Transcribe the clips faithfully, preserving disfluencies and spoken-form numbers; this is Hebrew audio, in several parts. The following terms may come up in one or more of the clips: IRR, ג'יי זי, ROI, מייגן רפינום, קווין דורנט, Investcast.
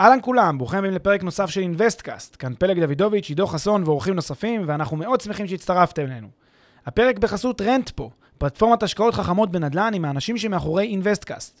אהלן כולם, ברוכים הבאים לפרק נוסף של Investcast. כאן פלג דוידוביץ', עידו חסון ואורחים נוספים, ואנחנו מאוד שמחים שהצטרפתם אלינו. הפרק בחסות רנטפו, פלטפורמת השקעות חכמות בנדל"ן עם האנשים שמאחורי Investcast.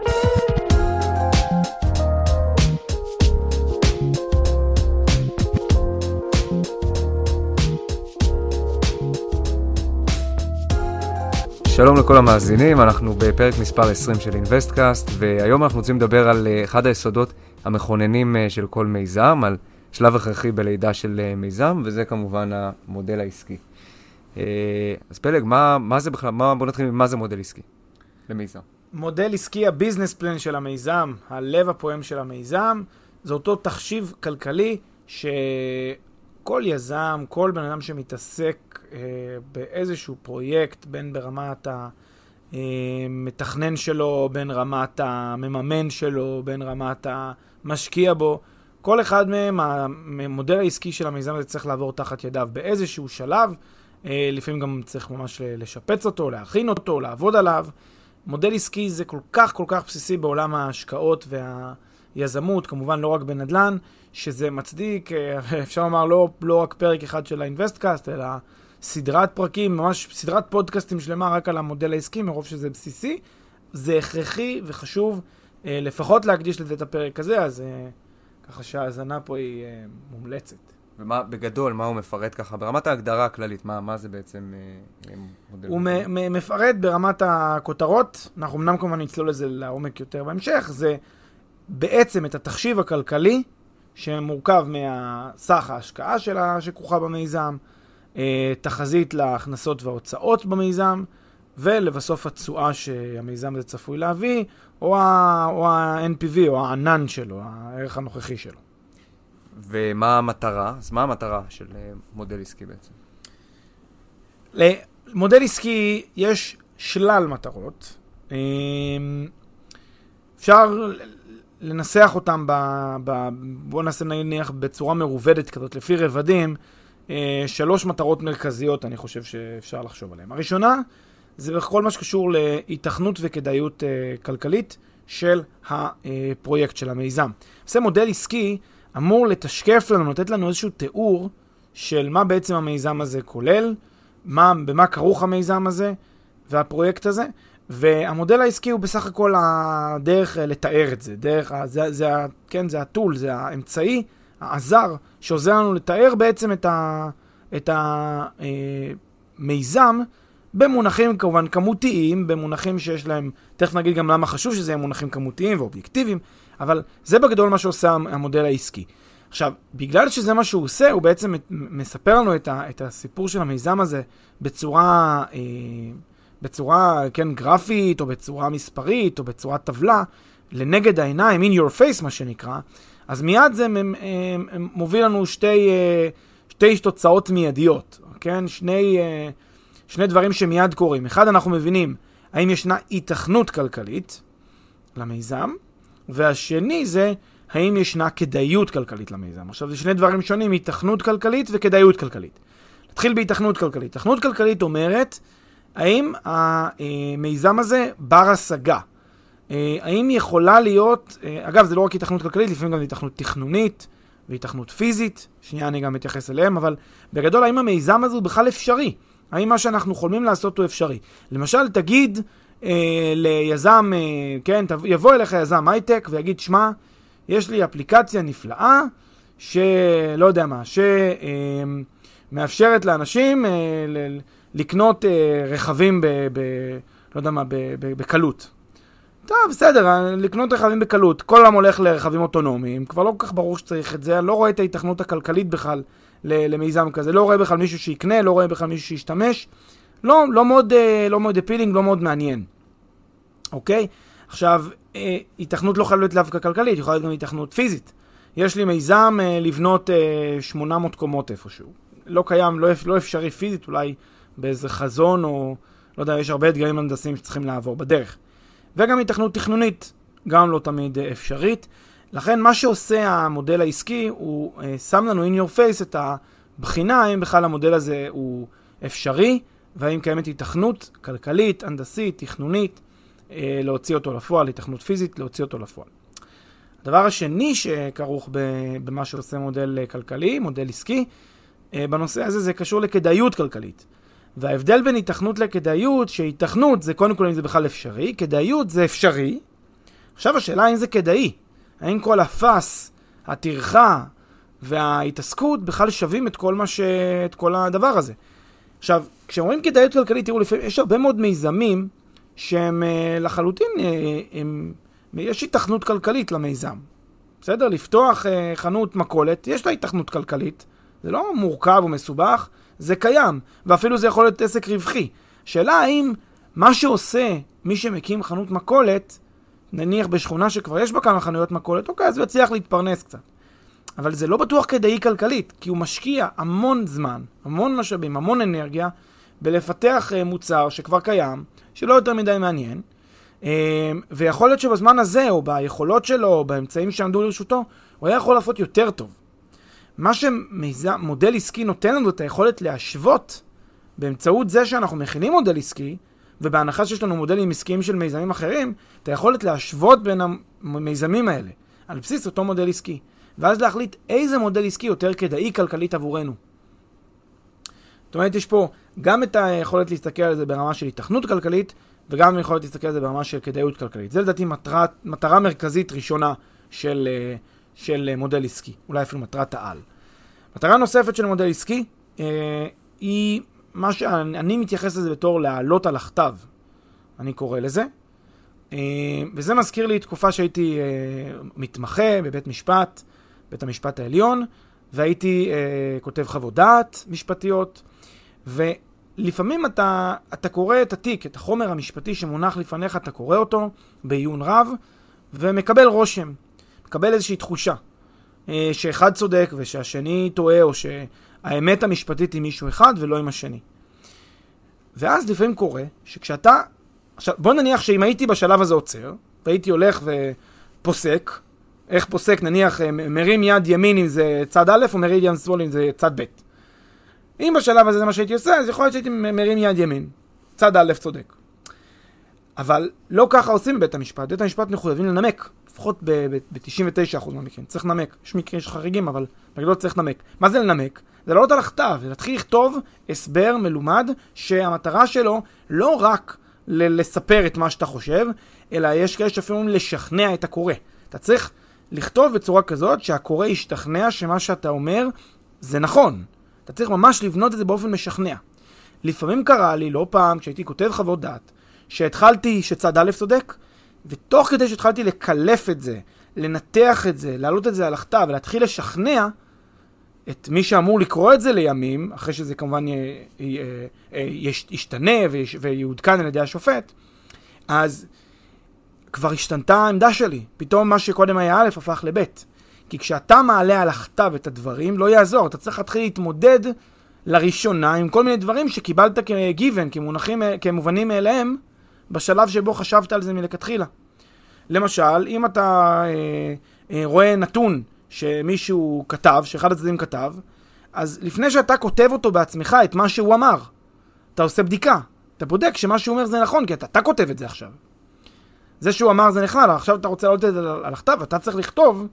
שלום לכל המאזינים, אנחנו בפרק מספר עשרים של Investcast, והיום אנחנו רוצים לדבר על אחד היסודות המכוננים של כל מיזם, על שלב הכרחי בלידה של מיזם, וזה כמובן המודל העסקי. אז פלג, מה, מה זה בכלל? מה, בוא נתחיל, מה זה מודל עסקי למיזם? מודל עסקי, הביזנס פלן של המיזם, הלב הפועם של המיזם, זה אותו תחשיב כלכלי שכל יזם, כל בן אדם שמתעסק באיזשהו פרויקט, בין ברמת ה... מתכנן שלו, בין רמת המממן שלו, בין רמת המשקיע בו. כל אחד מהם, המודל העסקי של המיזם הזה צריך לעבור תחת ידיו באיזשהו שלב. לפעמים גם צריך ממש לשפץ אותו, להכין אותו, לעבוד עליו. מודל עסקי זה כל כך כל כך בסיסי בעולם ההשקעות והיזמות, כמובן לא רק בנדלן, שזה מצדיק, אפשר לומר, לא, לא רק פרק אחד של ה-Investcast, אלא סדרת פרקים, ממש סדרת פודקאסטים שלמה רק על המודל העסקי, מרוב שזה בסיסי, זה הכרחי וחשוב אה, לפחות להקדיש לזה את הפרק הזה, אז אה, ככה שההזנה פה היא אה, מומלצת. ומה, בגדול, מה הוא מפרט ככה? ברמת ההגדרה הכללית, מה, מה זה בעצם אה, מודל? הוא מ- מ- מפרט ברמת הכותרות, אנחנו אמנם כמובן נצלול לזה לעומק יותר בהמשך, זה בעצם את התחשיב הכלכלי, שמורכב מהסך ההשקעה שלה שכוחה במיזם, תחזית להכנסות וההוצאות במיזם, ולבסוף התשואה שהמיזם זה צפוי להביא, או ה-אן פי וי, או הענן שלו, הערך הנוכחי שלו. ומה המטרה? אז מה המטרה של מודל עסקי בעצם? למודל עסקי יש שלל מטרות. אפשר לנסח אותם, בואו נעשה נניח בצורה מרובדת כזאת, לפי רבדים, שלוש מטרות מרכזיות אני חושב שאפשר לחשוב עליהן. הראשונה זה בכל מה שקשור להתכנות וכדאיות כלכלית של הפרויקט של המיזם. זה מודל עסקי אמור לתשקף לנו, לתת לנו איזשהו תיאור של מה בעצם המיזם הזה כולל, מה, במה כרוך המיזם הזה והפרויקט הזה, והמודל העסקי הוא בסך הכל הדרך לתאר את זה, דרך, זה, זה, כן, זה הטול, זה האמצעי, העזר שעוזר לנו לתאר בעצם את ה את המיזם במונחים כמובן כמותיים, במונחים שיש להם, תכף נגיד גם למה חשוב שזה יהיה מונחים כמותיים ואובייקטיביים, אבל זה בגדול מה שעושה המודל העסקי. עכשיו, בגלל שזה מה שהוא עושה, הוא בעצם מספר לנו את ה, את הסיפור של המיזם הזה בצורה בצורה כן גרפית או בצורה מספרית או בצורה טבלה לנגד העיניים, in your face מה שנקרא. אז מיד זה מוביל לנו שתי, שתי תוצאות מיידיות, כן? שני, שני דברים שמיד קורים. אחד, אנחנו מבינים האם ישנה התכנות כלכלית למיזם, והשני זה האם ישנה כדאיות כלכלית למיזם. עכשיו, זה שני דברים שונים, התכנות כלכלית וכדאיות כלכלית. נתחיל בהתכנות כלכלית. התכנות כלכלית אומרת, האם המיזם הזה בר השגה? האם יכולה להיות, אגב זה לא רק התכנות כלכלית, לפעמים גם התכנות תכנונית והתכנות פיזית, שנייה אני גם מתייחס אליהם, אבל בגדול האם המיזם הזה הוא בכלל אפשרי? האם מה שאנחנו חולמים לעשות הוא אפשרי? למשל תגיד אה, ליזם, אה, כן, יבוא אליך יזם הייטק ויגיד, שמה, יש לי אפליקציה נפלאה, שלא יודע מה, שמאפשרת אה, לאנשים אה, ל- לקנות אה, רכבים, ב- ב- לא יודע מה, ב- ב- בקלות. טוב, בסדר, לקנות רכבים בקלות. כל העם הולך לרכבים אוטונומיים, כבר לא כל כך ברור שצריך את זה, לא רואה את ההתכנות הכלכלית בכלל למיזם כזה, לא רואה בכלל מישהו שיקנה, לא רואה בכלל מישהו שישתמש, לא, לא מאוד, לא מאוד אפילינג, לא מאוד מעניין. אוקיי? עכשיו, התכנות לא יכולה להיות דווקא כלכלית, יכולה להיות גם התכנות פיזית. יש לי מיזם לבנות שמונה מאות קומות איפשהו. לא קיים, לא אפשרי פיזית, אולי באיזה חזון או... לא יודע, יש הרבה אתגרים הנדסיים שצריכים לעבור בדרך. וגם התכנות תכנונית, גם לא תמיד אפשרית. לכן מה שעושה המודל העסקי, הוא שם לנו in your face את הבחינה, האם בכלל המודל הזה הוא אפשרי, והאם קיימת התכנות כלכלית, הנדסית, תכנונית, להוציא אותו לפועל, התכנות פיזית, להוציא אותו לפועל. הדבר השני שכרוך במה שעושה מודל כלכלי, מודל עסקי, בנושא הזה זה קשור לכדאיות כלכלית. וההבדל בין התכנות לכדאיות, שהתכנות זה קודם כל אם זה בכלל אפשרי, כדאיות זה אפשרי. עכשיו השאלה אם זה כדאי. האם כל הפס, התרחה וההתעסקות בכלל שווים את כל, מה ש... את כל הדבר הזה. עכשיו, כשאומרים כדאיות כלכלית, תראו, לפעמים יש הרבה מאוד מיזמים שהם לחלוטין, הם... יש התכנות כלכלית למיזם. בסדר? לפתוח חנות מכולת, יש לה התכנות כלכלית. זה לא מורכב ומסובך, זה קיים. ואפילו זה יכול להיות עסק רווחי. שאלה האם מה שעושה מי שמקים חנות מכולת, נניח בשכונה שכבר יש בה כמה חנויות מכולת, אוקיי, אז הוא יצליח להתפרנס קצת. אבל זה לא בטוח כדאי כלכלית, כי הוא משקיע המון זמן, המון משאבים, המון אנרגיה, בלפתח מוצר שכבר קיים, שלא יותר מדי מעניין, ויכול להיות שבזמן הזה, או ביכולות שלו, או באמצעים שעמדו לרשותו, הוא היה יכול לעשות יותר טוב. מה שמודל עסקי נותן לנו את היכולת להשוות, באמצעות זה שאנחנו מכינים מודל עסקי, ובהנחה שיש לנו מודלים עסקיים של מיזמים אחרים, אתה יכולת להשוות בין המיזמים האלה, על בסיס אותו מודל עסקי, ואז להחליט איזה מודל עסקי יותר כדאי כלכלית עבורנו. זאת אומרת, יש פה גם את היכולת להסתכל על זה ברמה של התכנות כלכלית, וגם יכולת להסתכל על זה ברמה של כדאיות כלכלית. זה לדעתי מטרה, מטרה מרכזית ראשונה של, של מודל עסקי, אולי אפילו מטרת העל. מטרה נוספת של מודל עסקי אה, היא... מה שאני מתייחס לזה בתור לעלות על הכתב, אני קורא לזה, וזה מזכיר לי תקופה שהייתי מתמחה בבית משפט, בית המשפט העליון, והייתי כותב חוות דעת משפטיות, ולפעמים אתה, אתה קורא את התיק, את החומר המשפטי שמונח לפניך, אתה קורא אותו בעיון רב, ומקבל רושם, מקבל איזושהי תחושה, שאחד צודק ושהשני טועה, או ש... האמת המשפטית היא מישהו אחד ולא עם השני. ואז לפעמים קורה שכשאתה... עכשיו, בוא נניח שאם הייתי בשלב הזה עוצר, והייתי הולך ופוסק, איך פוסק, נניח, מרים יד ימין אם זה צד א' ומרים יד שמאל אם זה צד ב'. אם בשלב הזה זה מה שהייתי עושה, אז יכול להיות שהייתי מרים יד ימין. צד א' צודק. אבל לא ככה עושים בבית המשפט. בית המשפט מחויבים לנמק. לפחות ב-תשעים ותשעה אחוז מהמקרים. צריך לנמק. יש מקרים חריגים, אבל בגדול צריך לנמק. מה זה לנמק? זה לעלות על הכתב, זה להתחיל לכתוב הסבר מלומד שהמטרה שלו לא רק ל- לספר את מה שאתה חושב, אלא יש כאלה שאפילו לשכנע את הקורא. אתה צריך לכתוב בצורה כזאת שהקורא ישתכנע שמה שאתה אומר זה נכון. אתה צריך ממש לבנות את זה באופן משכנע. לפעמים קרה לי, לא פעם, כשהייתי כותב חוות דעת, שהתחלתי שצד א' צודק, ותוך כדי שהתחלתי לקלף את זה, לנתח את זה, לעלות את זה על הכתב ולהתחיל לשכנע, את מי שאמור לקרוא את זה לימים, אחרי שזה כמובן ישתנה ויעודכן על ידי השופט, אז כבר השתנתה העמדה שלי. פתאום מה שקודם היה א' הפך לב'. כי כשאתה מעלה על הכתב את הדברים, לא יעזור. אתה צריך להתחיל להתמודד לראשונה עם כל מיני דברים שקיבלת כגיוון, כמונחים, כמובנים מאליהם, בשלב שבו חשבת על זה מלכתחילה. למשל, אם אתה רואה נתון, שמישהו כתב, שאחד הצדדים כתב, אז לפני שאתה כותב אותו בעצמך את מה שהוא אמר, אתה עושה בדיקה, אתה בודק שמה שהוא אומר זה נכון, כי אתה, אתה כותב את זה עכשיו. זה שהוא אמר זה נכון, עכשיו אתה רוצה לעלות את זה על הכתב, אתה צריך לכתוב,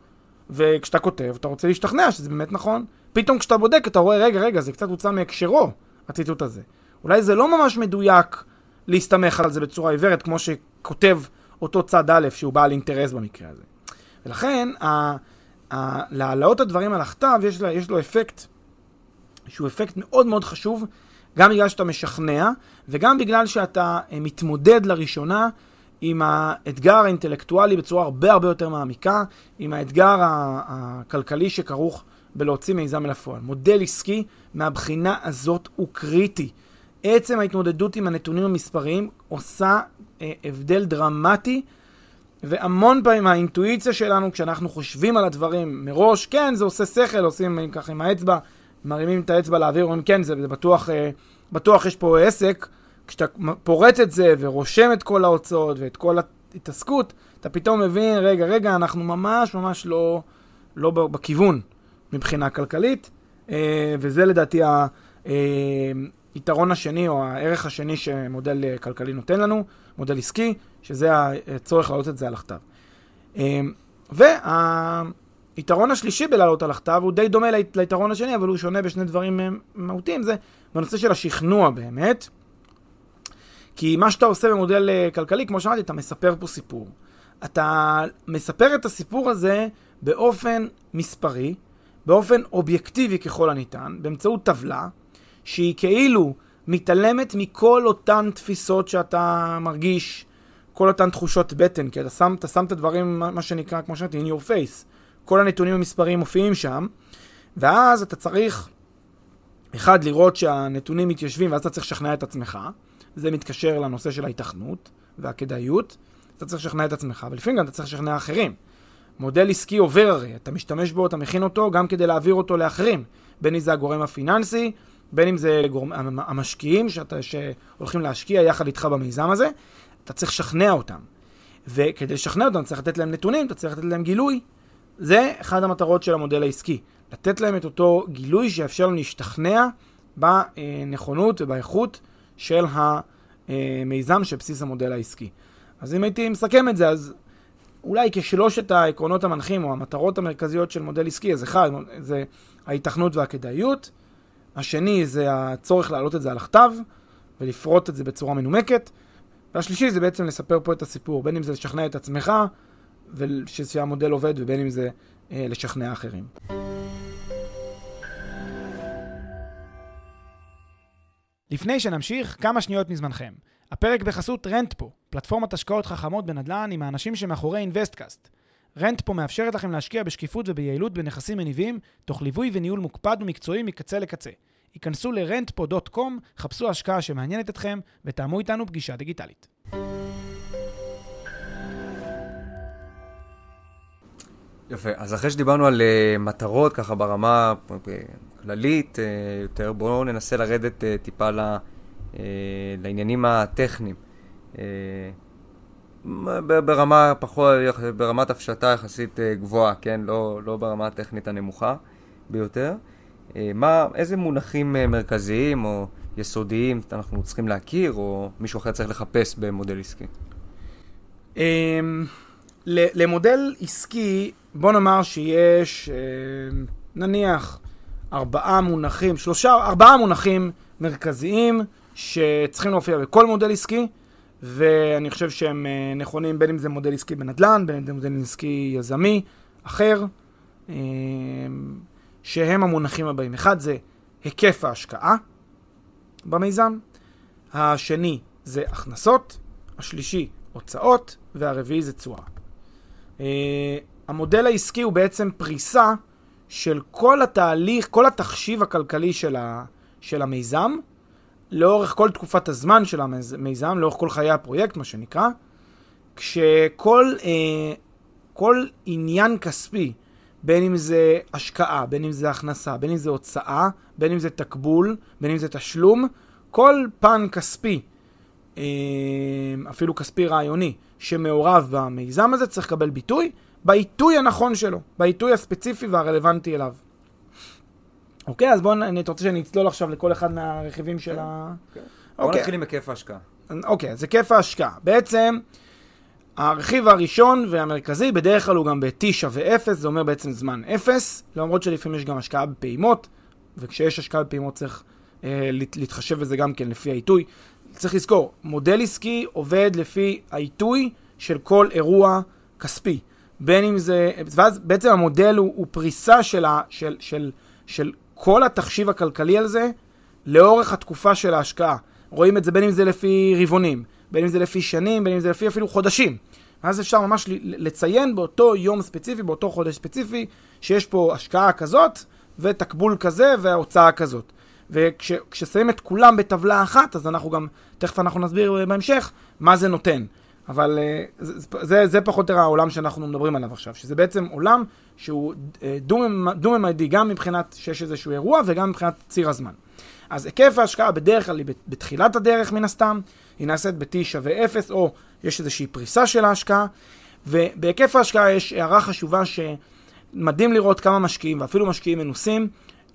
וכשאתה כותב, אתה רוצה להשתכנע שזה באמת נכון. פתאום כשאתה בודק, אתה רואה, רגע, רגע, זה קצת הוצא מהקשרו, הציטוט הזה. אולי זה לא ממש מדויק להסתמך על זה בצורה עיוורת, כמו שכותב אותו צד א' שהוא בעל אינטרס במקרה הזה. ולכן, ה... להעלות הדברים על הכתב, יש לו, יש לו אפקט, שהוא אפקט מאוד מאוד חשוב, גם בגלל שאתה משכנע, וגם בגלל שאתה מתמודד לראשונה עם האתגר האינטלקטואלי בצורה הרבה הרבה יותר מעמיקה, עם האתגר הכלכלי שכרוך בלהוציא מיזם אל הפועל. מודל עסקי מהבחינה הזאת הוא קריטי. עצם ההתמודדות עם הנתונים המספריים עושה הבדל דרמטי, והמון פעמים האינטואיציה שלנו, כשאנחנו חושבים על הדברים מראש, כן, זה עושה שכל, עושים ככה עם האצבע, מרימים את האצבע לאוויר, אומרים, כן, זה בטוח, בטוח יש פה עסק, כשאתה פורט את זה ורושם את כל ההוצאות ואת כל ההתעסקות, אתה פתאום מבין, רגע, רגע, אנחנו ממש ממש לא, לא בכיוון מבחינה כלכלית, וזה לדעתי היתרון השני או הערך השני שמודל כלכלי נותן לנו, מודל עסקי, שזה הצורך לעלות את זה על הכתב. והיתרון השלישי בלעלות על הכתב הוא די דומה ליתרון השני, אבל הוא שונה בשני דברים מהותיים, זה בנושא של השכנוע באמת, כי מה שאתה עושה במודל כלכלי, כמו שאמרתי, אתה מספר פה סיפור. אתה מספר את הסיפור הזה באופן מספרי, באופן אובייקטיבי ככל הניתן, באמצעות טבלה, שהיא כאילו מתעלמת מכל אותן תפיסות שאתה מרגיש, כל אותן תחושות בטן, כי אתה שם, אתה שם את הדברים, מה שנקרא, כמו שאמרתי, in your face. כל הנתונים המספריים מופיעים שם, ואז אתה צריך, אחד, לראות שהנתונים מתיישבים, ואז אתה צריך לשכנע את עצמך. זה מתקשר לנושא של ההיתכנות והכדאיות. אתה צריך לשכנע את עצמך, ולפעמים גם אתה צריך לשכנע אחרים. מודל עסקי עובר הרי, אתה משתמש בו, אתה מכין אותו, גם כדי להעביר אותו לאחרים. בין אם זה הגורם הפיננסי, בין אם זה גורם, המשקיעים שאתה, שהולכים להשקיע יחד איתך במיזם הזה, אתה צריך לשכנע אותם. וכדי לשכנע אותם, אתה צריך לתת להם נתונים, אתה צריך לתת להם גילוי. זה אחד המטרות של המודל העסקי. לתת להם את אותו גילוי שיאפשר להם להשתכנע בנכונות ובאיכות של המיזם שבסיס המודל העסקי. אז אם הייתי מסכם את זה, אז אולי כשלושת העקרונות המנחים או המטרות המרכזיות של מודל עסקי, אז אחד זה ההיתכנות והכדאיות, השני זה הצורך להעלות את זה על הכתב ולפרוט את זה בצורה מנומקת, והשלישי זה בעצם לספר פה את הסיפור, בין אם זה לשכנע את עצמך ושהמודל עובד ובין אם זה אה, לשכנע אחרים. לפני שנמשיך, כמה שניות מזמנכם. הפרק בחסות רנטפו, פלטפורמת השקעות חכמות בנדלן עם האנשים שמאחורי אינבסטקאסט. רנטפו מאפשרת לכם להשקיע בשקיפות וביעילות בנכסים מניבים, תוך ליווי וניהול מוקפד ומקצועי מקצה לקצה. היכנסו ל-רנטפו דוט קום, חפשו השקעה שמעניינת אתכם ותאמו איתנו פגישה דיגיטלית. יפה, אז אחרי שדיברנו על uh, מטרות, ככה ברמה כללית, uh, יותר בואו ננסה לרדת uh, טיפה ל, uh, לעניינים הטכניים. Uh, ברמה פחות, ברמת הפשטה יחסית uh, גבוהה, כן? לא, לא ברמה הטכנית הנמוכה ביותר. Uh, מה, איזה מונחים uh, מרכזיים או יסודיים אנחנו צריכים להכיר, או מישהו אחר צריך לחפש במודל עסקי? Um, למודל עסקי, בוא נאמר שיש, נניח, ארבעה מונחים, שלושה, ארבעה מונחים מרכזיים שצריכים להופיע בכל מודל עסקי, ואני חושב שהם נכונים בין אם זה מודל עסקי בנדלן, בין אם זה מודל עסקי יזמי, אחר, שהם המונחים הבאים. אחד זה היקף ההשקעה במיזם, השני זה הכנסות, השלישי הוצאות, והרביעי זה תשואה. המודל העסקי הוא בעצם פריסה של כל התהליך, כל התחשיב הכלכלי של, ה, של המיזם, לאורך כל תקופת הזמן של המיזם, לאורך כל חיי הפרויקט, מה שנקרא, כשכל אה, כל עניין כספי, בין אם זה השקעה, בין אם זה הכנסה, בין אם זה הוצאה, בין אם זה תקבול, בין אם זה תשלום, כל פן כספי, אה, אפילו כספי רעיוני, שמעורב במיזם הזה צריך לקבל ביטוי, בעיתוי הנכון שלו, בעיתוי הספציפי והרלוונטי אליו. אוקיי, אז בואו, אני רוצה שאני אצלול עכשיו לכל אחד מהרכיבים של ה... בואו נתחיל עם היקף ההשקעה. אוקיי, אז היקף ההשקעה. בעצם, הרכיב הראשון והמרכזי, בדרך כלל הוא גם ב-T שווה אפס, זה אומר בעצם זמן אפס, למרות שלפעמים יש גם השקעה בפעימות, וכשיש השקעה בפעימות צריך להתחשב בזה גם כן לפי העיתוי. צריך לזכור, מודל עסקי עובד לפי העיתוי של כל אירוע כספי. בין אם זה, ואז בעצם המודל הוא, הוא פריסה של, ה, של, של, של כל התחשיב הכלכלי על זה לאורך התקופה של ההשקעה. רואים את זה בין אם זה לפי רבעונים, בין אם זה לפי שנים, בין אם זה לפי אפילו חודשים. אז אפשר ממש לציין באותו יום ספציפי, באותו חודש ספציפי, שיש פה השקעה כזאת ותקבול כזה וההוצאה כזאת. וכששמים את כולם בטבלה אחת, אז אנחנו גם, תכף אנחנו נסביר בהמשך מה זה נותן. אבל זה, זה פחות יותר העולם שאנחנו מדברים עליו עכשיו, שזה בעצם עולם שהוא דו-ממדי, גם מבחינת שיש איזשהו אירוע וגם מבחינת ציר הזמן. אז היקף ההשקעה בדרך כלל היא בתחילת הדרך מן הסתם, היא נעשית ב-T שווה אפס, או יש איזושהי פריסה של ההשקעה, ובהיקף ההשקעה יש הערה חשובה שמדהים לראות כמה משקיעים, ואפילו משקיעים מנוסים,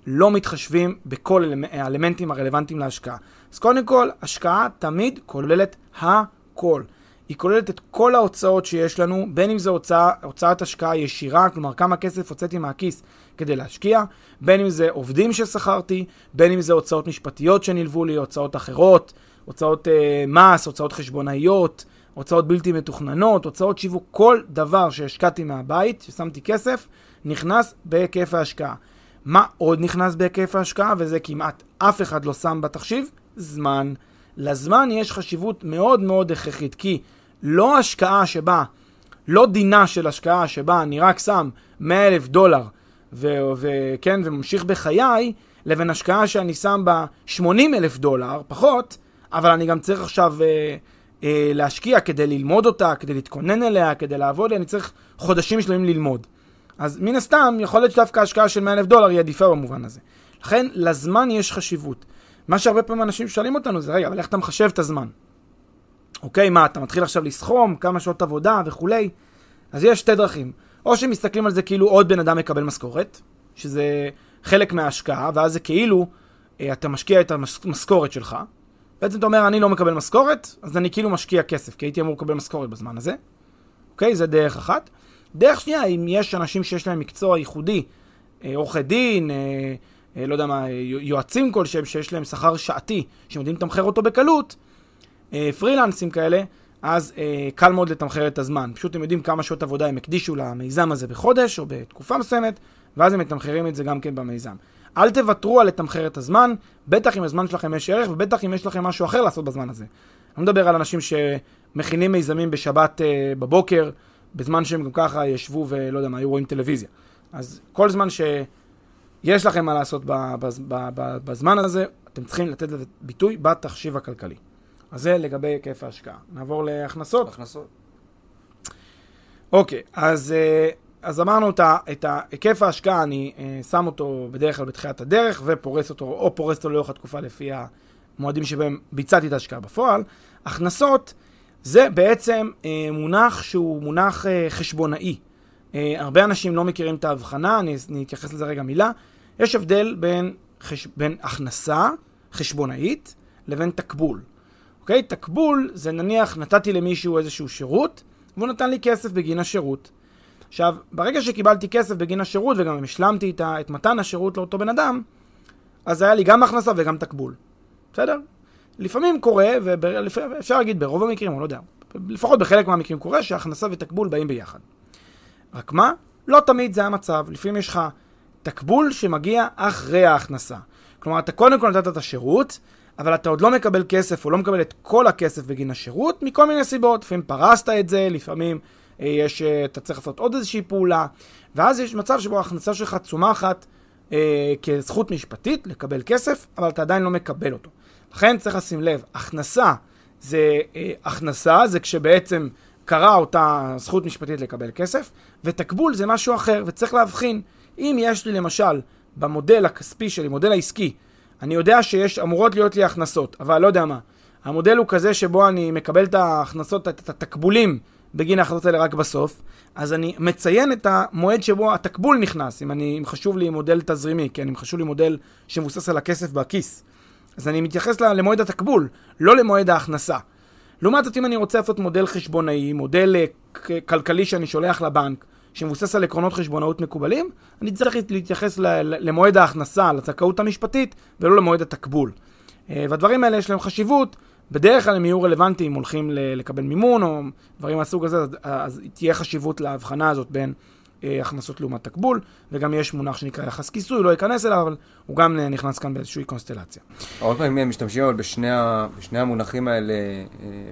לא מתחשבים בכל האלמנטים הרלוונטיים להשקעה. אז קודם כל, השקעה תמיד כוללת הכל. היא כוללת את כל ההוצאות שיש לנו, בין אם זה הוצאה, הוצאת השקעה ישירה, כלומר כמה כסף הוצאתי מהכיס כדי להשקיע, בין אם זה עובדים ששכרתי, בין אם זה הוצאות משפטיות שנלוו לי, הוצאות אחרות, הוצאות אה, מס, הוצאות חשבונאיות, הוצאות בלתי מתוכננות, הוצאות שיווק, כל דבר שהשקעתי מהבית, ששמתי כסף, נכנס בהיקף ההשקעה. מה עוד נכנס בהיקף ההשקעה, וזה כמעט אף אחד לא שם בתחשיב? זמן. לזמן יש חשיבות מאוד מאוד הכרחית, כי לא השקעה שבה, לא דינה של השקעה שבה אני רק שם מאה אלף דולר ו- ו- כן, וממשיך בחיי, לבין השקעה שאני שם בה שמונים אלף דולר, פחות, אבל אני גם צריך עכשיו אה, אה, להשקיע כדי ללמוד אותה, כדי להתכונן אליה, כדי לעבוד, אני צריך חודשים שלמים ללמוד. אז מן הסתם יכול להיות שדווקא השקעה של מאה אלף דולר היא עדיפה במובן הזה. לכן לזמן יש חשיבות. מה שהרבה פעמים אנשים שואלים אותנו זה, רגע, אבל איך אתה מחשב את הזמן? אוקיי, מה, אתה מתחיל עכשיו לסחום, כמה שעות עבודה וכולי? אז יש שתי דרכים. או שמסתכלים על זה כאילו עוד בן אדם מקבל משכורת, שזה חלק מההשקעה, ואז זה כאילו אתה משקיע את המשכורת שלך. בעצם אתה אומר, אני לא מקבל משכורת, אז אני כאילו משקיע כסף, כי הייתי אמור לקבל משכורת בזמן הזה. אוקיי, זה דרך אחת. דרך שנייה, אם יש אנשים שיש להם מקצוע ייחודי, עורכי דין, לא יודע מה, יועצים כלשהם שיש להם שכר שעתי, שהם יודעים לתמחר אותו בקלות, פרילנסים כאלה, אז קל מאוד לתמחר את הזמן. פשוט הם יודעים כמה שעות עבודה הם הקדישו למיזם הזה בחודש או בתקופה מסוימת, ואז הם מתמחרים את זה גם כן במיזם. אל תוותרו על לתמחר את הזמן, בטח אם הזמן שלכם יש ערך, ובטח אם יש לכם משהו אחר לעשות בזמן הזה. אני מדבר על אנשים שמכינים מיזמים בשבת בבוקר, בזמן שהם גם ככה ישבו ולא יודע מה, היו רואים טלוויזיה. אז כל זמן שיש לכם מה לעשות בזמן הזה, אתם צריכים לתת ביטוי בתחשיב הכלכלי. אז זה לגבי היקף ההשקעה. נעבור להכנסות. הכנסות. אוקיי, אז, אז אמרנו את היקף ההשקעה, אני שם אותו בדרך כלל בתחילת הדרך, ופורס אותו, או פורס אותו לאורך התקופה לפי המועדים שבהם ביצעתי את ההשקעה בפועל. הכנסות, זה בעצם אה, מונח שהוא מונח אה, חשבונאי. אה, הרבה אנשים לא מכירים את ההבחנה, אני, אני אתייחס לזה רגע מילה. יש הבדל בין, חש, בין הכנסה חשבונאית לבין תקבול. אוקיי? תקבול זה נניח נתתי למישהו איזשהו שירות, והוא נתן לי כסף בגין השירות. עכשיו, ברגע שקיבלתי כסף בגין השירות, וגם השלמתי את, את מתן השירות לאותו בן אדם, אז היה לי גם הכנסה וגם תקבול. בסדר? לפעמים קורה, ואפשר להגיד ברוב המקרים, אני לא יודע, לפחות בחלק מהמקרים קורה, שההכנסה ותקבול באים ביחד. רק מה? לא תמיד זה המצב. לפעמים יש לך תקבול שמגיע אחרי ההכנסה. כלומר, אתה קודם כל נתת את השירות, אבל אתה עוד לא מקבל כסף, או לא מקבל את כל הכסף בגין השירות, מכל מיני סיבות. לפעמים פרסת את זה, לפעמים יש, אתה צריך לעשות עוד איזושהי פעולה, ואז יש מצב שבו ההכנסה שלך צומחת אה, כזכות משפטית לקבל כסף, אבל אתה עדיין לא מקבל אותו. לכן צריך לשים לב, הכנסה זה אה, הכנסה, זה כשבעצם קרה אותה זכות משפטית לקבל כסף, ותקבול זה משהו אחר, וצריך להבחין, אם יש לי למשל במודל הכספי שלי, מודל העסקי, אני יודע שיש אמורות להיות לי הכנסות, אבל לא יודע מה, המודל הוא כזה שבו אני מקבל את ההכנסות, את התקבולים בגין ההכנסות האלה רק בסוף, אז אני מציין את המועד שבו התקבול נכנס, אם, אני, אם חשוב לי מודל תזרימי, כי אני חשוב לי מודל שמבוסס על הכסף בכיס, אז אני מתייחס למועד התקבול, לא למועד ההכנסה. לעומת זאת, אם אני רוצה לעשות מודל חשבונאי, מודל כלכלי שאני שולח לבנק, שמבוסס על עקרונות חשבונאות מקובלים, אני צריך להתייחס למועד ההכנסה, לזכאות המשפטית, ולא למועד התקבול. והדברים האלה יש להם חשיבות, בדרך כלל הם יהיו רלוונטיים, אם הולכים לקבל מימון או דברים מהסוג הזה, אז תהיה חשיבות להבחנה הזאת בין הכנסות לעומת תקבול, וגם יש מונח שנקרא יחס כיסוי, לא ייכנס אליו, אבל הוא גם נכנס כאן באיזושהי קונסטלציה. הרבה פעמים משתמשים אבל בשני, בשני המונחים האלה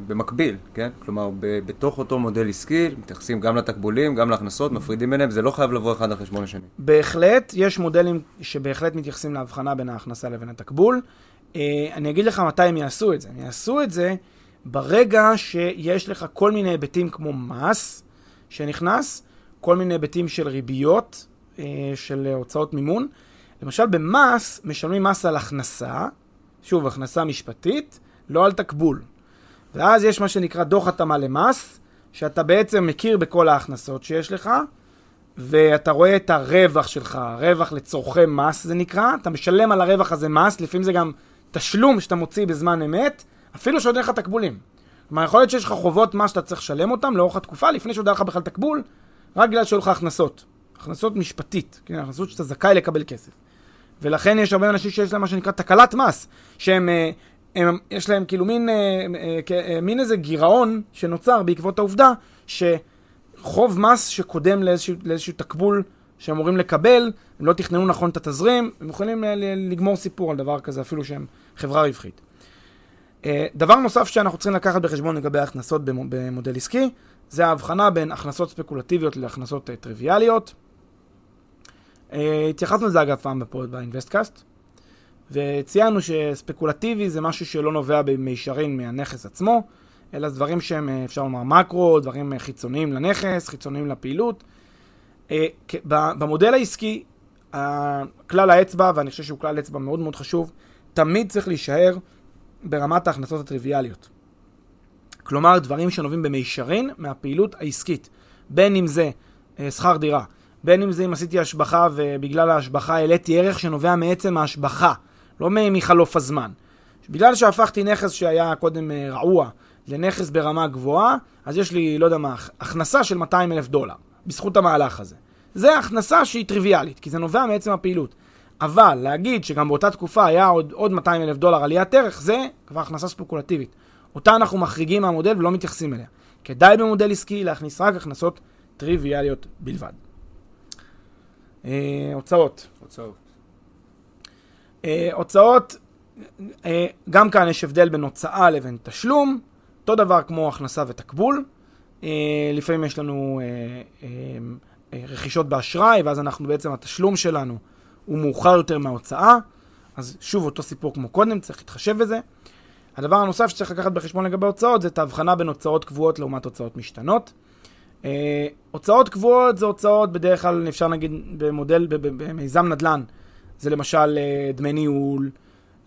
במקביל, כן? כלומר, ב, בתוך אותו מודל עסקי, מתייחסים גם לתקבולים, גם להכנסות, מפרידים ביניהם, זה לא חייב לבוא אחד על חשבון השני. בהחלט, יש מודלים שבהחלט מתייחסים להבחנה בין ההכנסה לבין התקבול. אני אגיד לך מתי הם יעשו את זה. הם יעשו את זה ברגע שיש לך כל מיני היבטים כמו מס שנכנס, כל מיני היבטים של ריביות, של הוצאות מימון, למשל במס, משלמים מס על הכנסה, שוב, הכנסה משפטית, לא על תקבול. ואז יש מה שנקרא דוח התאמה למס, שאתה בעצם מכיר בכל ההכנסות שיש לך, ואתה רואה את הרווח שלך, רווח לצורכי מס זה נקרא, אתה משלם על הרווח הזה מס, לפעמים זה גם תשלום שאתה מוציא בזמן אמת, אפילו שעוד אין לך תקבולים. כלומר, יכול להיות שיש לך חובות מס שאתה צריך לשלם אותם לאורך התקופה, לפני שעוד אין לך בכלל תקבול, רק בגלל שהיו לך הכנסות. הכנסות משפטית, כן, הכנסות שאתה זכאי לקבל כסף. ולכן יש הרבה אנשים שיש להם מה שנקרא תקלת מס, שהם, הם, יש להם כאילו מין, מין איזה גירעון שנוצר בעקבות העובדה שחוב מס שקודם לאיזשהו, לאיזשהו תקבול שהם אמורים לקבל, הם לא תכננו נכון את התזרים, הם יכולים לגמור סיפור על דבר כזה, אפילו שהם חברה רווחית. דבר נוסף שאנחנו צריכים לקחת בחשבון לגבי ההכנסות במודל עסקי, זה ההבחנה בין הכנסות ספקולטיביות להכנסות טריוויאליות. התייחסנו לזה אגב פעם בפוד באינבסטקאסט, וציינו שספקולטיבי זה משהו שלא נובע במישרין מהנכס עצמו, אלא דברים שהם אפשר לומר מקרו, דברים חיצוניים לנכס, חיצוניים לפעילות. במודל העסקי, כלל האצבע, ואני חושב שהוא כלל אצבע מאוד מאוד חשוב, תמיד צריך להישאר ברמת ההכנסות הטריוויאליות. כלומר, דברים שנובעים במישרין מהפעילות העסקית. בין אם זה שכר דירה, בין אם זה אם עשיתי השבחה ובגלל ההשבחה העליתי ערך שנובע מעצם ההשבחה, לא מחלוף הזמן. בגלל שהפכתי נכס שהיה קודם רעוע לנכס ברמה גבוהה, אז יש לי, לא יודע מה, הכנסה של מאתיים אלף דולר, בזכות המהלך הזה. זה הכנסה שהיא טריוויאלית, כי זה נובע מעצם הפעילות. אבל להגיד שגם באותה תקופה היה עוד, עוד מאתיים אלף דולר עליית ערך, זה כבר הכנסה ספקולטיבית. אותה אנחנו מחריגים מהמודל ולא מתייחסים אליה. כדאי במודל עסקי להכניס רק הכנסות טריוויאליות בלבד. אה, הוצאות. הוצאות. אה, הוצאות, אה, גם כאן יש הבדל בין הוצאה לבין תשלום, אותו דבר כמו הכנסה ותקבול. אה, לפעמים יש לנו אה, אה, אה, רכישות באשראי, ואז אנחנו בעצם התשלום שלנו הוא מאוחר יותר מההוצאה, אז שוב אותו סיפור כמו קודם, צריך להתחשב בזה. הדבר הנוסף שצריך לקחת בחשבון לגבי הוצאות, זה את ההבחנה בין הוצאות קבועות לעומת הוצאות משתנות. אה, הוצאות קבועות זה הוצאות, בדרך כלל אפשר נגיד במודל, במיזם נדל"ן, זה למשל אה, דמי ניהול,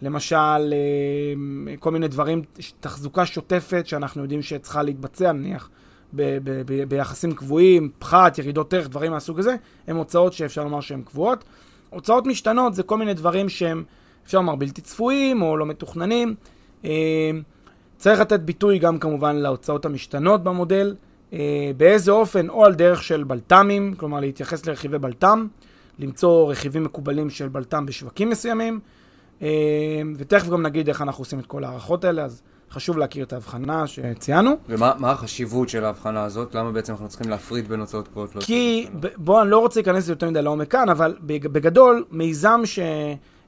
למשל אה, כל מיני דברים, תחזוקה שוטפת שאנחנו יודעים שצריכה להתבצע, נניח, ב- ב- ב- ביחסים קבועים, פחת, ירידות ערך, דברים מהסוג הזה, הם הוצאות שאפשר לומר שהן קבועות. הוצאות משתנות זה כל מיני דברים שהם אפשר לומר בלתי צפויים או לא מתוכננים. צריך לתת ביטוי גם כמובן להוצאות המשתנות במודל, באיזה אופן או על דרך של בלטמים, כלומר להתייחס לרכיבי בלטם, למצוא רכיבים מקובלים של בלטם בשווקים מסוימים, ותכף גם נגיד איך אנחנו עושים את כל הערכות האלה, אז חשוב להכיר את ההבחנה שציינו. ומה מה החשיבות של ההבחנה הזאת? למה בעצם אנחנו צריכים להפריד בין הוצאות קבועות? כי, ב- בוא, אני לא רוצה להיכנס יותר מדי לעומק כאן, אבל בגדול, מיזם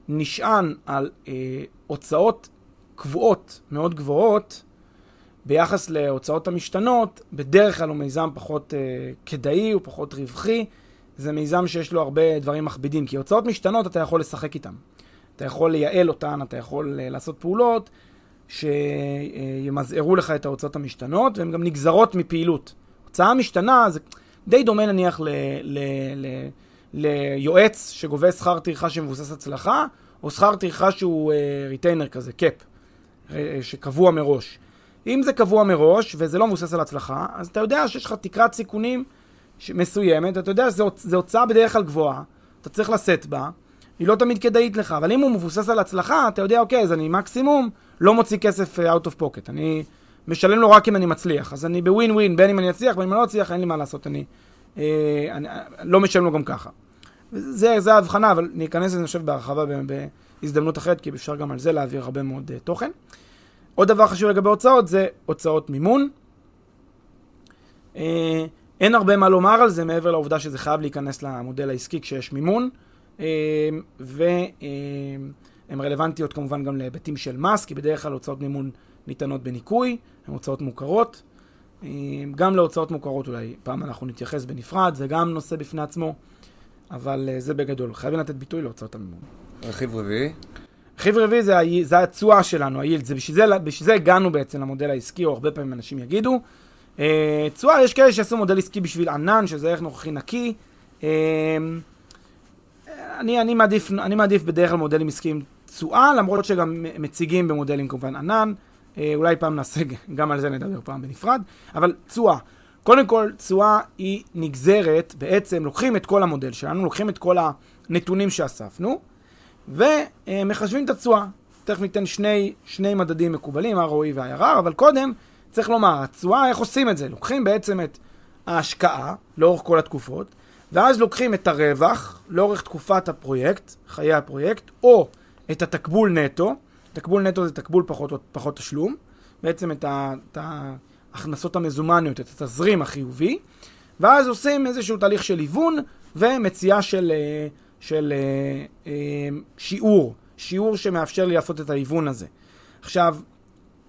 שנשען על אה, הוצאות קבועות מאוד גבוהות, ביחס להוצאות המשתנות, בדרך כלל הוא מיזם פחות אה, כדאי, הוא פחות רווחי, זה מיזם שיש לו הרבה דברים מכבידים, כי הוצאות משתנות אתה יכול לשחק איתם. אתה יכול לייעל אותן, אתה יכול אה, לעשות פעולות, שימזערו לך את ההוצאות המשתנות, והן גם נגזרות מפעילות. הוצאה משתנה זה די דומה נניח ל- ל- ל- ליועץ שגובה שכר טרחה שמבוסס הצלחה, או שכר טרחה שהוא ריטיינר uh, כזה, קאפ, uh, שקבוע מראש. אם זה קבוע מראש וזה לא מבוסס על הצלחה, אז אתה יודע שיש לך תקרת סיכונים מסוימת, אתה יודע שזה הוצאה בדרך כלל גבוהה, אתה צריך לשאת בה, היא לא תמיד כדאית לך, אבל אם הוא מבוסס על הצלחה, אתה יודע, אוקיי, אז אני מקסימום לא מוציא כסף out of pocket, אני משלם לו רק אם אני מצליח, אז אני בווין ווין, בין אם אני אצליח, בין אם אני לא אצליח, אין לי מה לעשות, אני, אה, אני אה, לא משלם לו גם ככה. זה, זה ההבחנה, אבל ניכנס לזה, אני חושב, בהרחבה בהזדמנות אחרת, כי אפשר גם על זה להעביר הרבה מאוד אה, תוכן. עוד דבר חשוב לגבי הוצאות, זה הוצאות מימון. אה, אין הרבה מה לומר על זה, מעבר לעובדה שזה חייב להיכנס למודל העסקי כשיש מימון, והן רלוונטיות כמובן גם להיבטים של מס, כי בדרך כלל הוצאות מימון ניתנות בניכוי, הן הוצאות מוכרות, גם להוצאות מוכרות אולי פעם אנחנו נתייחס בנפרד, זה גם נושא בפני עצמו, אבל זה בגדול, חייבים לתת ביטוי להוצאות המימון. רכיב רביעי? רכיב רביעי זה התשואה שלנו, היילד, בשביל זה הגענו בעצם למודל העסקי, או הרבה פעמים אנשים יגידו, תשואה, יש כאלה שעשו מודל עסקי בשביל ענן, שזה ערך נוכחי נקי, אני, אני מעדיף, אני מעדיף בדרך כלל מודלים עסקיים צועה, למרות שגם מציגים במודלים כמובן ענן, אולי פעם נעשה, גם על זה נדבר פעם בנפרד, אבל צועה. קודם כל, צועה היא נגזרת, בעצם לוקחים את כל המודל שלנו, לוקחים את כל הנתונים שאספנו, ומחשבים את הצועה. תכף ניתן שני, שני מדדים מקובלים, R O I ו-I R R, אבל קודם צריך לומר, הצועה, איך עושים את זה? לוקחים בעצם את ההשקעה, לאורך כל התקופות, ואז לוקחים את הרווח, לאורך תקופת הפרויקט, חיי הפרויקט, או את התקבול נטו, תקבול נטו זה תקבול פחות, פחות תשלום, בעצם את, ה, את ההכנסות המזומניות, את התזרים החיובי, ואז עושים איזשהו תהליך של איוון, ומציאה של, של, של שיעור, שיעור שמאפשר לי לעשות את האיוון הזה. עכשיו,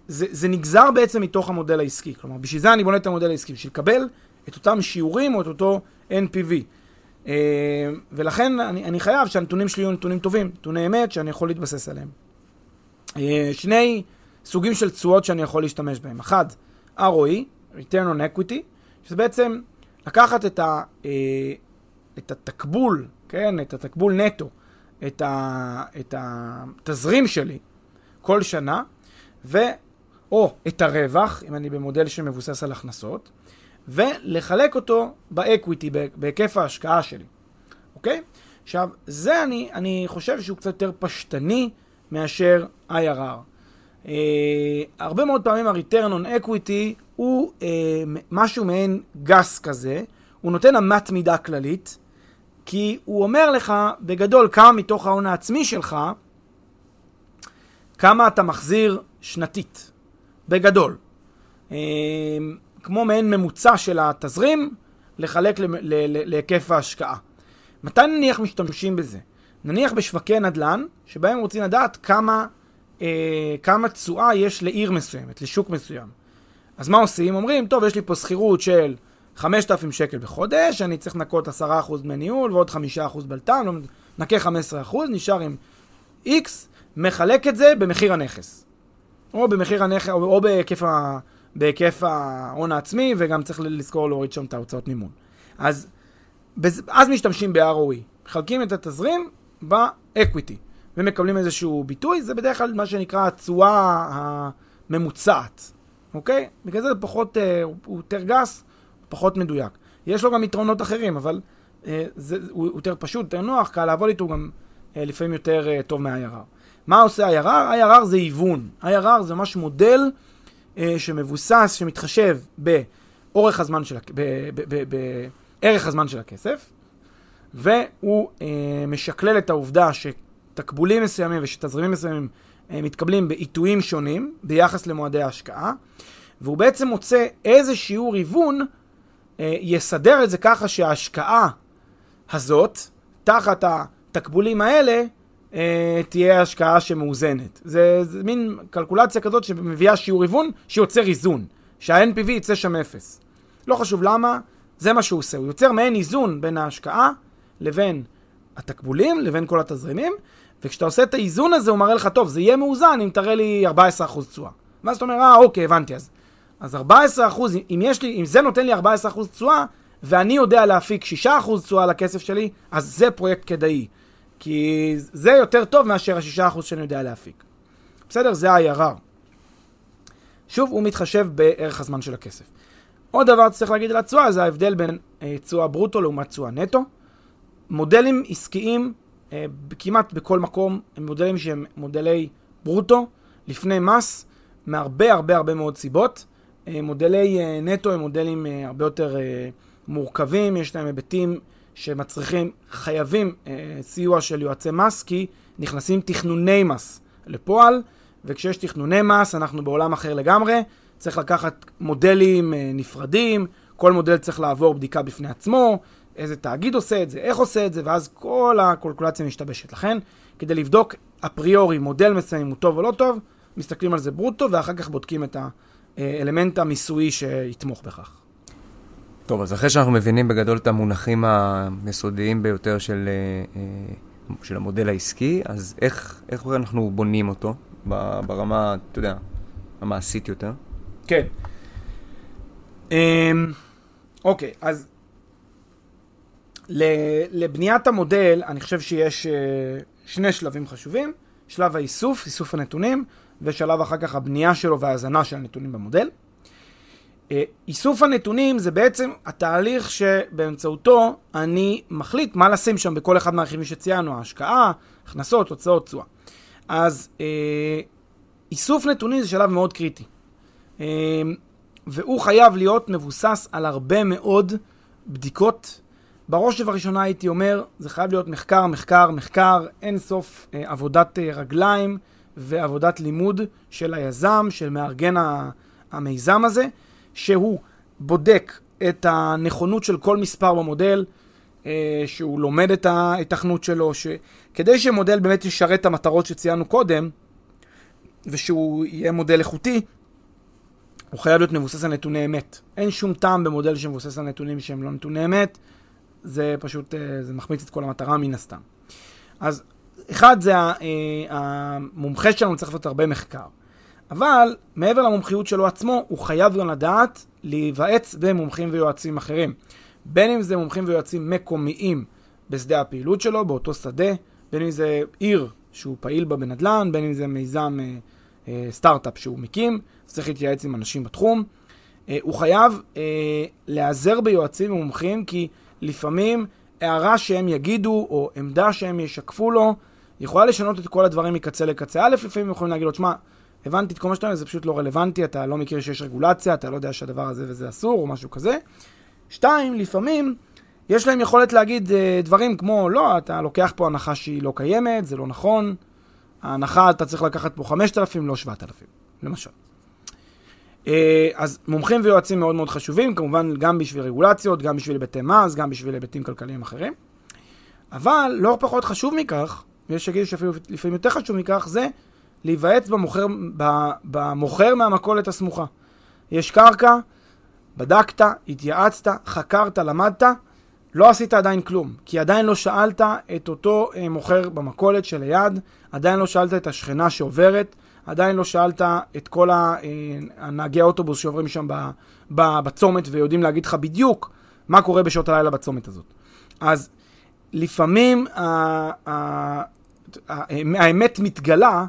זה, זה נגזר בעצם מתוך המודל העסקי, כלומר, בשביל זה אני בונה את המודל העסקי, בשביל לקבל את אותם שיעורים או את אותו N P V. ולכן אני, אני חייב שהנתונים שלי יהיו נתונים טובים, נתוני אמת שאני יכול להתבסס עליהם. שני סוגים של תשואות שאני יכול להשתמש בהם. אחד, R O E, Return on Equity, שזה בעצם לקחת את, ה, את התקבול, כן, את התקבול נטו, את, ה, את התזרים שלי כל שנה, ו, או את הרווח, אם אני במודל שמבוסס על הכנסות, ולחלק אותו באקוויטי, בהיקף ההשקעה שלי. אוקיי? עכשיו, זה אני, אני חושב שהוא קצת יותר פשטני מאשר I R R. אה, הרבה מאוד פעמים ה-return on equity הוא אה, משהו מעין גס כזה, הוא נותן אמת מידה כללית, כי הוא אומר לך בגדול כמה מתוך ההון העצמי שלך, כמה אתה מחזיר שנתית, בגדול. אה, כמו מעין ממוצע של התזרים, לחלק להיקף ההשקעה. מתי נניח משתמשים בזה? נניח בשווקי נדל"ן, שבהם רוצים לדעת כמה, אה, כמה תשואה יש לעיר מסוימת, לשוק מסוים. אז מה עושים? אומרים, טוב, יש לי פה שכירות של חמשת אלפים שקל בחודש, אני צריך לנקות עשרה אחוז מניהול ועוד חמישה אחוז בלתן, נקה חמישה עשר אחוז, נשאר עם X, מחלק את זה במחיר הנכס. או במחיר הנכס, או, או בהיקף ה... בהיקף ההון העצמי, וגם צריך לזכור להוריד שם את ההוצאות מימון. אז, אז משתמשים ב-R O E, מחלקים את התזרים ב-Equity, ומקבלים איזשהו ביטוי, זה בדרך כלל מה שנקרא התשואה הממוצעת, אוקיי? בגלל זה פחות, הוא יותר גס, פחות מדויק. יש לו גם יתרונות אחרים, אבל זה, הוא יותר פשוט, יותר נוח, קל לעבוד איתו גם לפעמים יותר טוב מה-I R R. מה עושה I R R? I R R זה איוון. I R R זה ממש מודל שמבוסס, שמתחשב באורך הזמן של, בערך הזמן של הכסף, והוא משקלל את העובדה שתקבולים מסוימים ושתזרימים מסוימים מתקבלים בעיתויים שונים ביחס למועדי ההשקעה, והוא בעצם מוצא איזה שיעור איוון יסדר את זה ככה שההשקעה הזאת, תחת התקבולים האלה, תהיה השקעה שמאוזנת. זה, זה מין קלקולציה כזאת שמביאה שיעור איוון שיוצר איזון, שה-N P V יצא שם אפס. לא חשוב למה, זה מה שהוא עושה. הוא יוצר מעין איזון בין ההשקעה לבין התקבולים, לבין כל התזרימים, וכשאתה עושה את האיזון הזה הוא מראה לך, טוב, זה יהיה מאוזן אם תראה לי ארבע עשרה אחוז תשואה. ואז אתה אומר, אה, אוקיי, הבנתי. אז, אז ארבע עשרה אחוז, אם, יש לי, אם זה נותן לי ארבע עשרה אחוז תשואה, ואני יודע להפיק שישה אחוז תשואה לכסף שלי, אז זה פרויקט כדאי. כי זה יותר טוב מאשר ה-שישה אחוז שאני יודע להפיק. בסדר? זה ה-I R R. שוב, הוא מתחשב בערך הזמן של הכסף. עוד דבר צריך להגיד על התשואה, זה ההבדל בין תשואה ברוטו לעומת תשואה נטו. מודלים עסקיים, כמעט בכל מקום, הם מודלים שהם מודלי ברוטו, לפני מס, מהרבה הרבה הרבה מאוד סיבות. מודלי נטו הם מודלים הרבה יותר מורכבים, יש להם היבטים שמצריכים, חייבים אה, סיוע של יועצי מס, כי נכנסים תכנוני מס לפועל, וכשיש תכנוני מס, אנחנו בעולם אחר לגמרי, צריך לקחת מודלים אה, נפרדים, כל מודל צריך לעבור בדיקה בפני עצמו, איזה תאגיד עושה את זה, איך עושה את זה, ואז כל הקולקולציה משתבשת. לכן, כדי לבדוק אפריורי מודל מסוים הוא טוב או לא טוב, מסתכלים על זה ברוטו, ואחר כך בודקים את האלמנט המיסוי שיתמוך בכך. טוב, אז אחרי שאנחנו מבינים בגדול את המונחים היסודיים ביותר של, של המודל העסקי, אז איך, איך אנחנו בונים אותו ברמה, אתה יודע, המעשית יותר? כן. אוקיי, אז לבניית המודל, אני חושב שיש שני שלבים חשובים, שלב האיסוף, איסוף הנתונים, ושלב אחר כך הבנייה שלו וההזנה של הנתונים במודל. איסוף הנתונים זה בעצם התהליך שבאמצעותו אני מחליט מה לשים שם בכל אחד מהרכיבים שציינו, ההשקעה, הכנסות, הוצאות, תשואה. אז איסוף נתונים זה שלב מאוד קריטי, והוא חייב להיות מבוסס על הרבה מאוד בדיקות. בראש ובראשונה הייתי אומר, זה חייב להיות מחקר, מחקר, מחקר, אין סוף עבודת רגליים ועבודת לימוד של היזם, של מארגן המיזם הזה, שהוא בודק את הנכונות של כל מספר במודל, שהוא לומד את ההתכנות שלו, כדי שמודל באמת ישרת את המטרות שציינו קודם, ושהוא יהיה מודל איכותי, הוא חייב להיות מבוסס על נתוני אמת. אין שום טעם במודל שמבוסס על נתונים שהם לא נתוני אמת, זה פשוט, זה מחמיץ את כל המטרה מן הסתם. אז אחד זה המומחה שלנו צריך לעשות הרבה מחקר. אבל מעבר למומחיות שלו עצמו, הוא חייב גם לדעת להיוועץ במומחים ויועצים אחרים. בין אם זה מומחים ויועצים מקומיים בשדה הפעילות שלו, באותו שדה, בין אם זה עיר שהוא פעיל בה בנדלן, בין אם זה מיזם אה, סטארט-אפ שהוא מקים, צריך להתייעץ עם אנשים בתחום. אה, הוא חייב אה, לעזר ביועצים ומומחים, כי לפעמים הערה שהם יגידו או עמדה שהם ישקפו לו, יכולה לשנות את כל הדברים מקצה לקצה. א', לפעמים יכולים להגיד לו, תשמע, הבנתי את כל מה שאתה אומר, זה פשוט לא רלוונטי, אתה לא מכיר שיש רגולציה, אתה לא יודע שהדבר הזה וזה אסור או משהו כזה. שתיים, לפעמים יש להם יכולת להגיד דברים כמו, לא, אתה לוקח פה הנחה שהיא לא קיימת, זה לא נכון, ההנחה אתה צריך לקחת פה חמשת אלפים, לא שבעת אלפים, למשל. אז מומחים ויועצים מאוד מאוד חשובים, כמובן גם בשביל רגולציות, גם בשביל היבטי מס, גם בשביל היבטים כלכליים אחרים. אבל לא פחות חשוב מכך, ויש שיגידו שאפילו לפעמים יותר חשוב מכך, זה להיוועץ במוכר, במוכר מהמכולת הסמוכה. יש קרקע, בדקת, התייעצת, חקרת, למדת, לא עשית עדיין כלום, כי עדיין לא שאלת את אותו מוכר במכולת של היד, עדיין לא שאלת את השכנה שעוברת, עדיין לא שאלת את כל הנהגי האוטובוס שעוברים שם בצומת ויודעים להגיד לך בדיוק מה קורה בשעות הלילה בצומת הזאת. אז לפעמים האמת מתגלה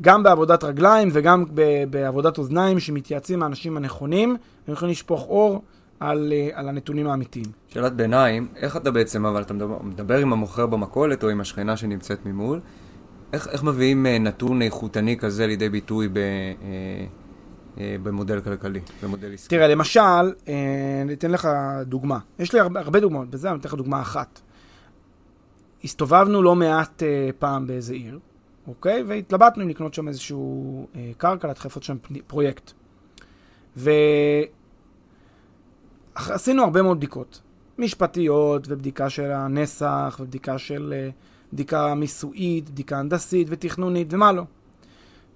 גם בעבודת רגליים וגם בעבודת אוזניים שמתייעצים האנשים הנכונים, הם יכולים לשפוך אור על, על הנתונים האמיתיים. שאלת ביניים, איך אתה בעצם, אבל אתה מדבר, מדבר עם המוכר במכולת או עם השכנה שנמצאת ממול, איך, איך מביאים נתון איכותני כזה לידי ביטוי ב, במודל כלכלי, במודל עסקי? תראה, למשל, ניתן לך דוגמה. יש לי הרבה, הרבה דוגמאות, בזה אני אתן לך דוגמה אחת. הסתובבנו לא מעט פעם באיזה עיר, אוקיי? והתלבטנו אם לקנות שם איזשהו קרקע, לדחוף שם פרויקט. ועשינו הרבה מאוד בדיקות, משפטיות ובדיקה של הנסח ובדיקה של... בדיקה מיסויית, בדיקה הנדסית ותכנונית ומה לא.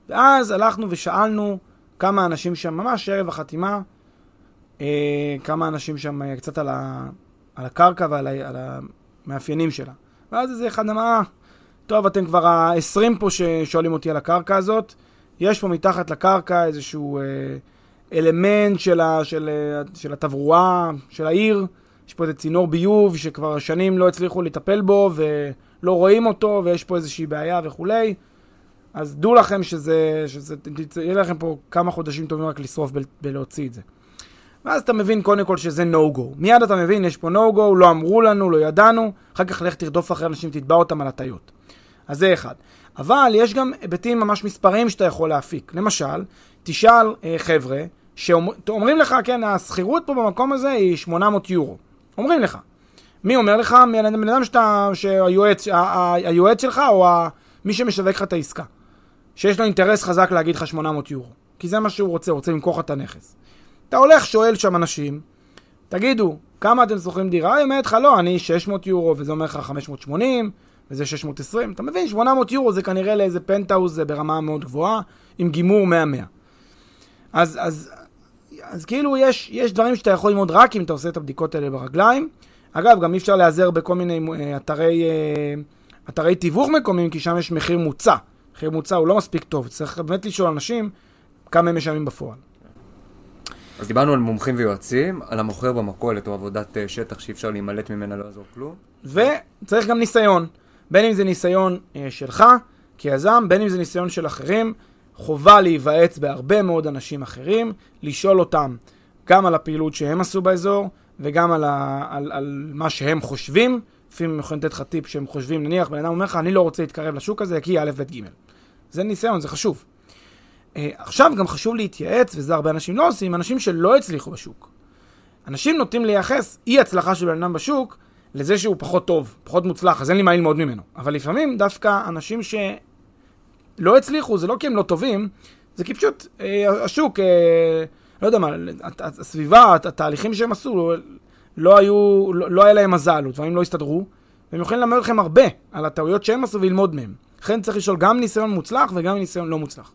ואז הלכנו ושאלנו כמה אנשים שם, ממש ערב החתימה, אה, כמה אנשים שם קצת על, ה, על הקרקע ועל ה, על המאפיינים שלה. ואז איזה אחד אמר, טוב, אתם כבר ה-עשרים פה ששואלים אותי על הקרקע הזאת, יש פה מתחת לקרקע איזשהו אה, אלמנט של, ה, של, אה, של התברואה, של העיר, יש פה איזה צינור ביוב שכבר שנים לא הצליחו לטפל בו ו... לא רואים אותו, ויש פה איזושהי בעיה וכולי. אז דעו לכם שזה, שזה, יהיה לכם פה כמה חודשים טובים רק לשרוף ולהוציא את זה. ואז אתה מבין קודם כל שזה no-go. מיד אתה מבין, יש פה no-go, לא אמרו לנו, לא ידענו, אחר כך לך תרדוף אחרי אנשים, תתבע אותם על הטיות. אז זה אחד. אבל יש גם היבטים ממש מספרים שאתה יכול להפיק. למשל, תשאל חבר'ה, שאומרים לך, כן, הסחירות פה במקום הזה היא שמונה מאות יורו. אומרים לך. מי אומר לך? בן אדם שאתה, שהיועץ, היועץ שלך או מי שמשווק לך את העסקה. שיש לו אינטרס חזק להגיד לך שמונה מאות יורו. כי זה מה שהוא רוצה, הוא רוצה למכור לך את הנכס. אתה הולך, שואל שם אנשים, תגידו, כמה אתם שוכרים דירה? היא אומרת לך, לא, אני שש מאות יורו, וזה אומר לך חמש מאות שמונים, וזה שש מאות עשרים. אתה מבין, שמונה מאות יורו זה כנראה לאיזה פנטאוס ברמה מאוד גבוהה, עם גימור מאה מאה. אז, אז, אז כאילו יש, יש דברים שאתה יכול ללמוד רק אם אתה עושה את הבדיקות האלה ברגליים. אגב, גם אי אפשר להיעזר בכל מיני אתרי, אתרי תיווך מקומיים, כי שם יש מחיר מוצא. מחיר מוצא הוא לא מספיק טוב. צריך באמת לשאול אנשים כמה הם משלמים בפועל. אז דיברנו על מומחים ויועצים, על המוכר במכולת או עבודת שטח שאי אפשר להימלט ממנה, לא לעזור כלום. וצריך גם ניסיון, בין אם זה ניסיון שלך כיזם, בין אם זה ניסיון של אחרים, חובה להיוועץ בהרבה מאוד אנשים אחרים, לשאול אותם גם על הפעילות שהם עשו באזור, וגם על, ה, על, על מה שהם חושבים, לפעמים הם יכולים לתת לך טיפ שהם חושבים, נניח, בן אדם אומר לך, אני לא רוצה להתקרב לשוק הזה, כי א' ב' ג'. זה ניסיון, זה חשוב. עכשיו גם חשוב להתייעץ, וזה הרבה אנשים לא עושים, אנשים שלא הצליחו בשוק. אנשים נוטים לייחס אי הצלחה של בן אדם בשוק, לזה שהוא פחות טוב, פחות מוצלח, אז אין לי מה ללמוד ממנו. אבל לפעמים דווקא אנשים שלא הצליחו, זה לא כי הם לא טובים, זה כי פשוט אה, השוק, אה, לא יודע מה, הסביבה, התהליכים שהם עשו, לא, היו, לא, לא היה להם מזל, ודברים לא הסתדרו, והם יכולים ללמד אתכם הרבה על הטעויות שהם עשו וללמוד מהם. לכן צריך לשאול גם ניסיון מוצלח וגם ניסיון לא מוצלח.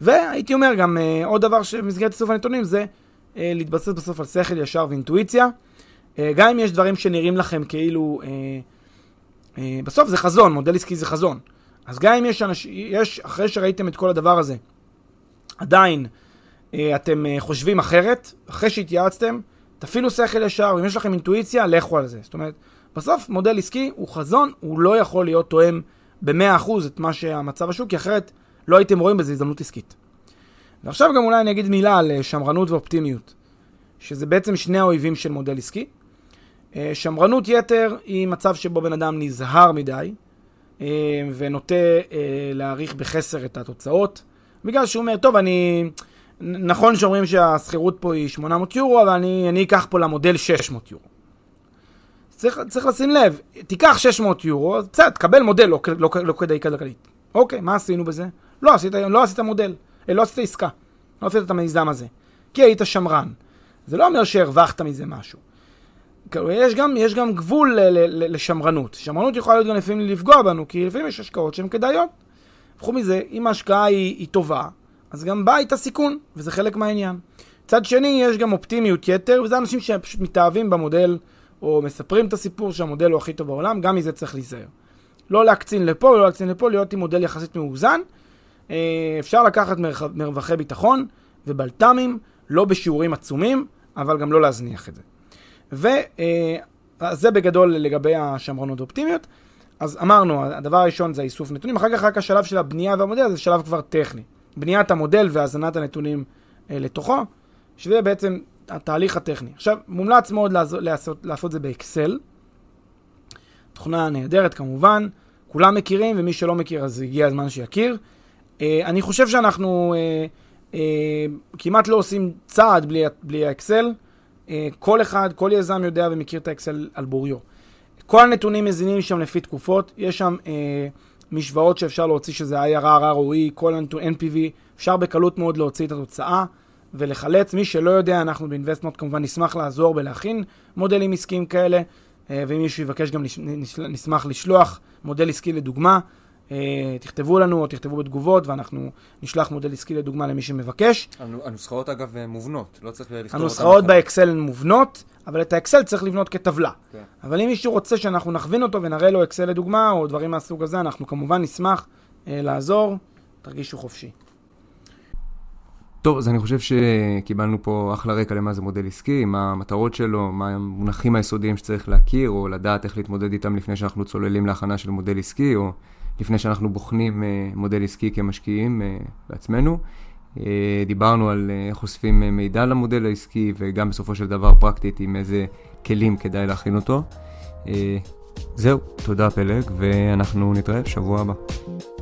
והייתי אומר גם uh, עוד דבר שמסגרת איסוף הנתונים זה uh, להתבסס בסוף על שכל ישר ואינטואיציה. Uh, גם אם יש דברים שנראים לכם כאילו, uh, uh, בסוף זה חזון, מודל עסקי זה חזון. אז גם אם יש, אנש, יש אחרי שראיתם את כל הדבר הזה, עדיין uh, אתם uh, חושבים אחרת, אחרי שהתייעצתם, תפעילו שכל ישר, ואם יש לכם אינטואיציה, לכו על זה. זאת אומרת, בסוף מודל עסקי הוא חזון, הוא לא יכול להיות תואם ב-מאה אחוז את מה שהמצב השוק, כי אחרת לא הייתם רואים בזה הזדמנות עסקית. ועכשיו גם אולי אני אגיד מילה על שמרנות ואופטימיות, שזה בעצם שני האויבים של מודל עסקי. שמרנות יתר היא מצב שבו בן אדם נזהר מדי, ונוטה להעריך בחסר את התוצאות, בגלל שהוא אומר, טוב, אני... נכון שאומרים שהסחירות פה היא שמונה מאות יורו, אבל אני, אני אקח פה למודל שש מאות יורו. צריך, צריך לשים לב, תיקח שש מאות יורו, צד, תקבל מודל לא, לא, לא כדאי כלכלית. אוקיי, מה עשינו בזה? לא עשית, לא עשית מודל, לא עשית עסקה, לא עשית את המיזם הזה, כי היית שמרן. זה לא אומר שהרווחת מזה משהו. יש גם, יש גם גבול ל, ל, ל, לשמרנות. שמרנות יכולה להיות גם לפעמים לפגוע בנו, כי לפעמים יש השקעות שהן כדאיות. ובחור מזה, אם ההשקעה היא, היא טובה, אז גם בא איתה סיכון, וזה חלק מהעניין. צד שני, יש גם אופטימיות יתר, וזה אנשים שפשוט מתאהבים במודל, או מספרים את הסיפור שהמודל הוא הכי טוב בעולם, גם מזה צריך להיזהר. לא להקצין לפה, לא להקצין לפה, להיות עם מודל יחסית מאוזן. אפשר לקחת מרווחי ביטחון ובלטמים, לא בשיעורים עצומים, אבל גם לא להזניח את זה. וזה בגדול לגבי השמרנות האופטימיות. אז אמרנו, הדבר הראשון זה איסוף נתונים, אחר כך רק השלב של הבנייה והמודל, זה שלב כבר טכני. בניית המודל והזנת הנתונים אה, לתוכו, שזה בעצם התהליך הטכני. עכשיו, מומלץ מאוד לעשות, לעשות, לעשות זה באקסל. תוכנה נהדרת כמובן, כולם מכירים, ומי שלא מכיר אז הגיע הזמן שיכיר. אה, אני חושב שאנחנו אה, אה, כמעט לא עושים צעד בלי, בלי האקסל. אה, כל אחד, כל יזם יודע ומכיר את האקסל על בוריו. כל הנתונים מזינים שם לפי תקופות, יש שם... אה, משוואות שאפשר להוציא שזה איי אר אר, אר או איי, כל אן פי וי, אפשר בקלות מאוד להוציא את התוצאה ולחלץ. מי שלא יודע, אנחנו באינבסטמנט כמובן נשמח לעזור בלהכין מודלים עסקיים כאלה, ואם מישהו יבקש גם נשמח לשלוח מודל עסקי לדוגמה, תכתבו לנו או תכתבו בתגובות ואנחנו נשלח מודל עסקי לדוגמה למי שמבקש. הנוסחאות אגב מובנות, לא צריך לכתוב אותן. הנוסחאות באקסל הן מובנות, אבל את האקסל צריך לבנות כטבלה. Okay. אבל אם מישהו רוצה שאנחנו נכווין אותו ונראה לו אקסל לדוגמה או דברים מהסוג הזה, אנחנו כמובן נשמח אה, לעזור, תרגישו חופשי. טוב, אז אני חושב שקיבלנו פה אחלה רקע למה זה מודל עסקי, מה המטרות שלו, מה המונחים היסודיים שצריך להכיר או לדעת איך להתמודד איתם לפני שאנחנו צוללים להכנה של מודל עסקי או לפני שאנחנו בוחנים אה, מודל עסקי כמשקיעים אה, בעצמנו. דיברנו על איך אוספים מידע למודל העסקי, וגם בסופו של דבר פרקטית עם איזה כלים כדאי להכין אותו. זהו, תודה פלג, ואנחנו נתראה בשבוע הבא.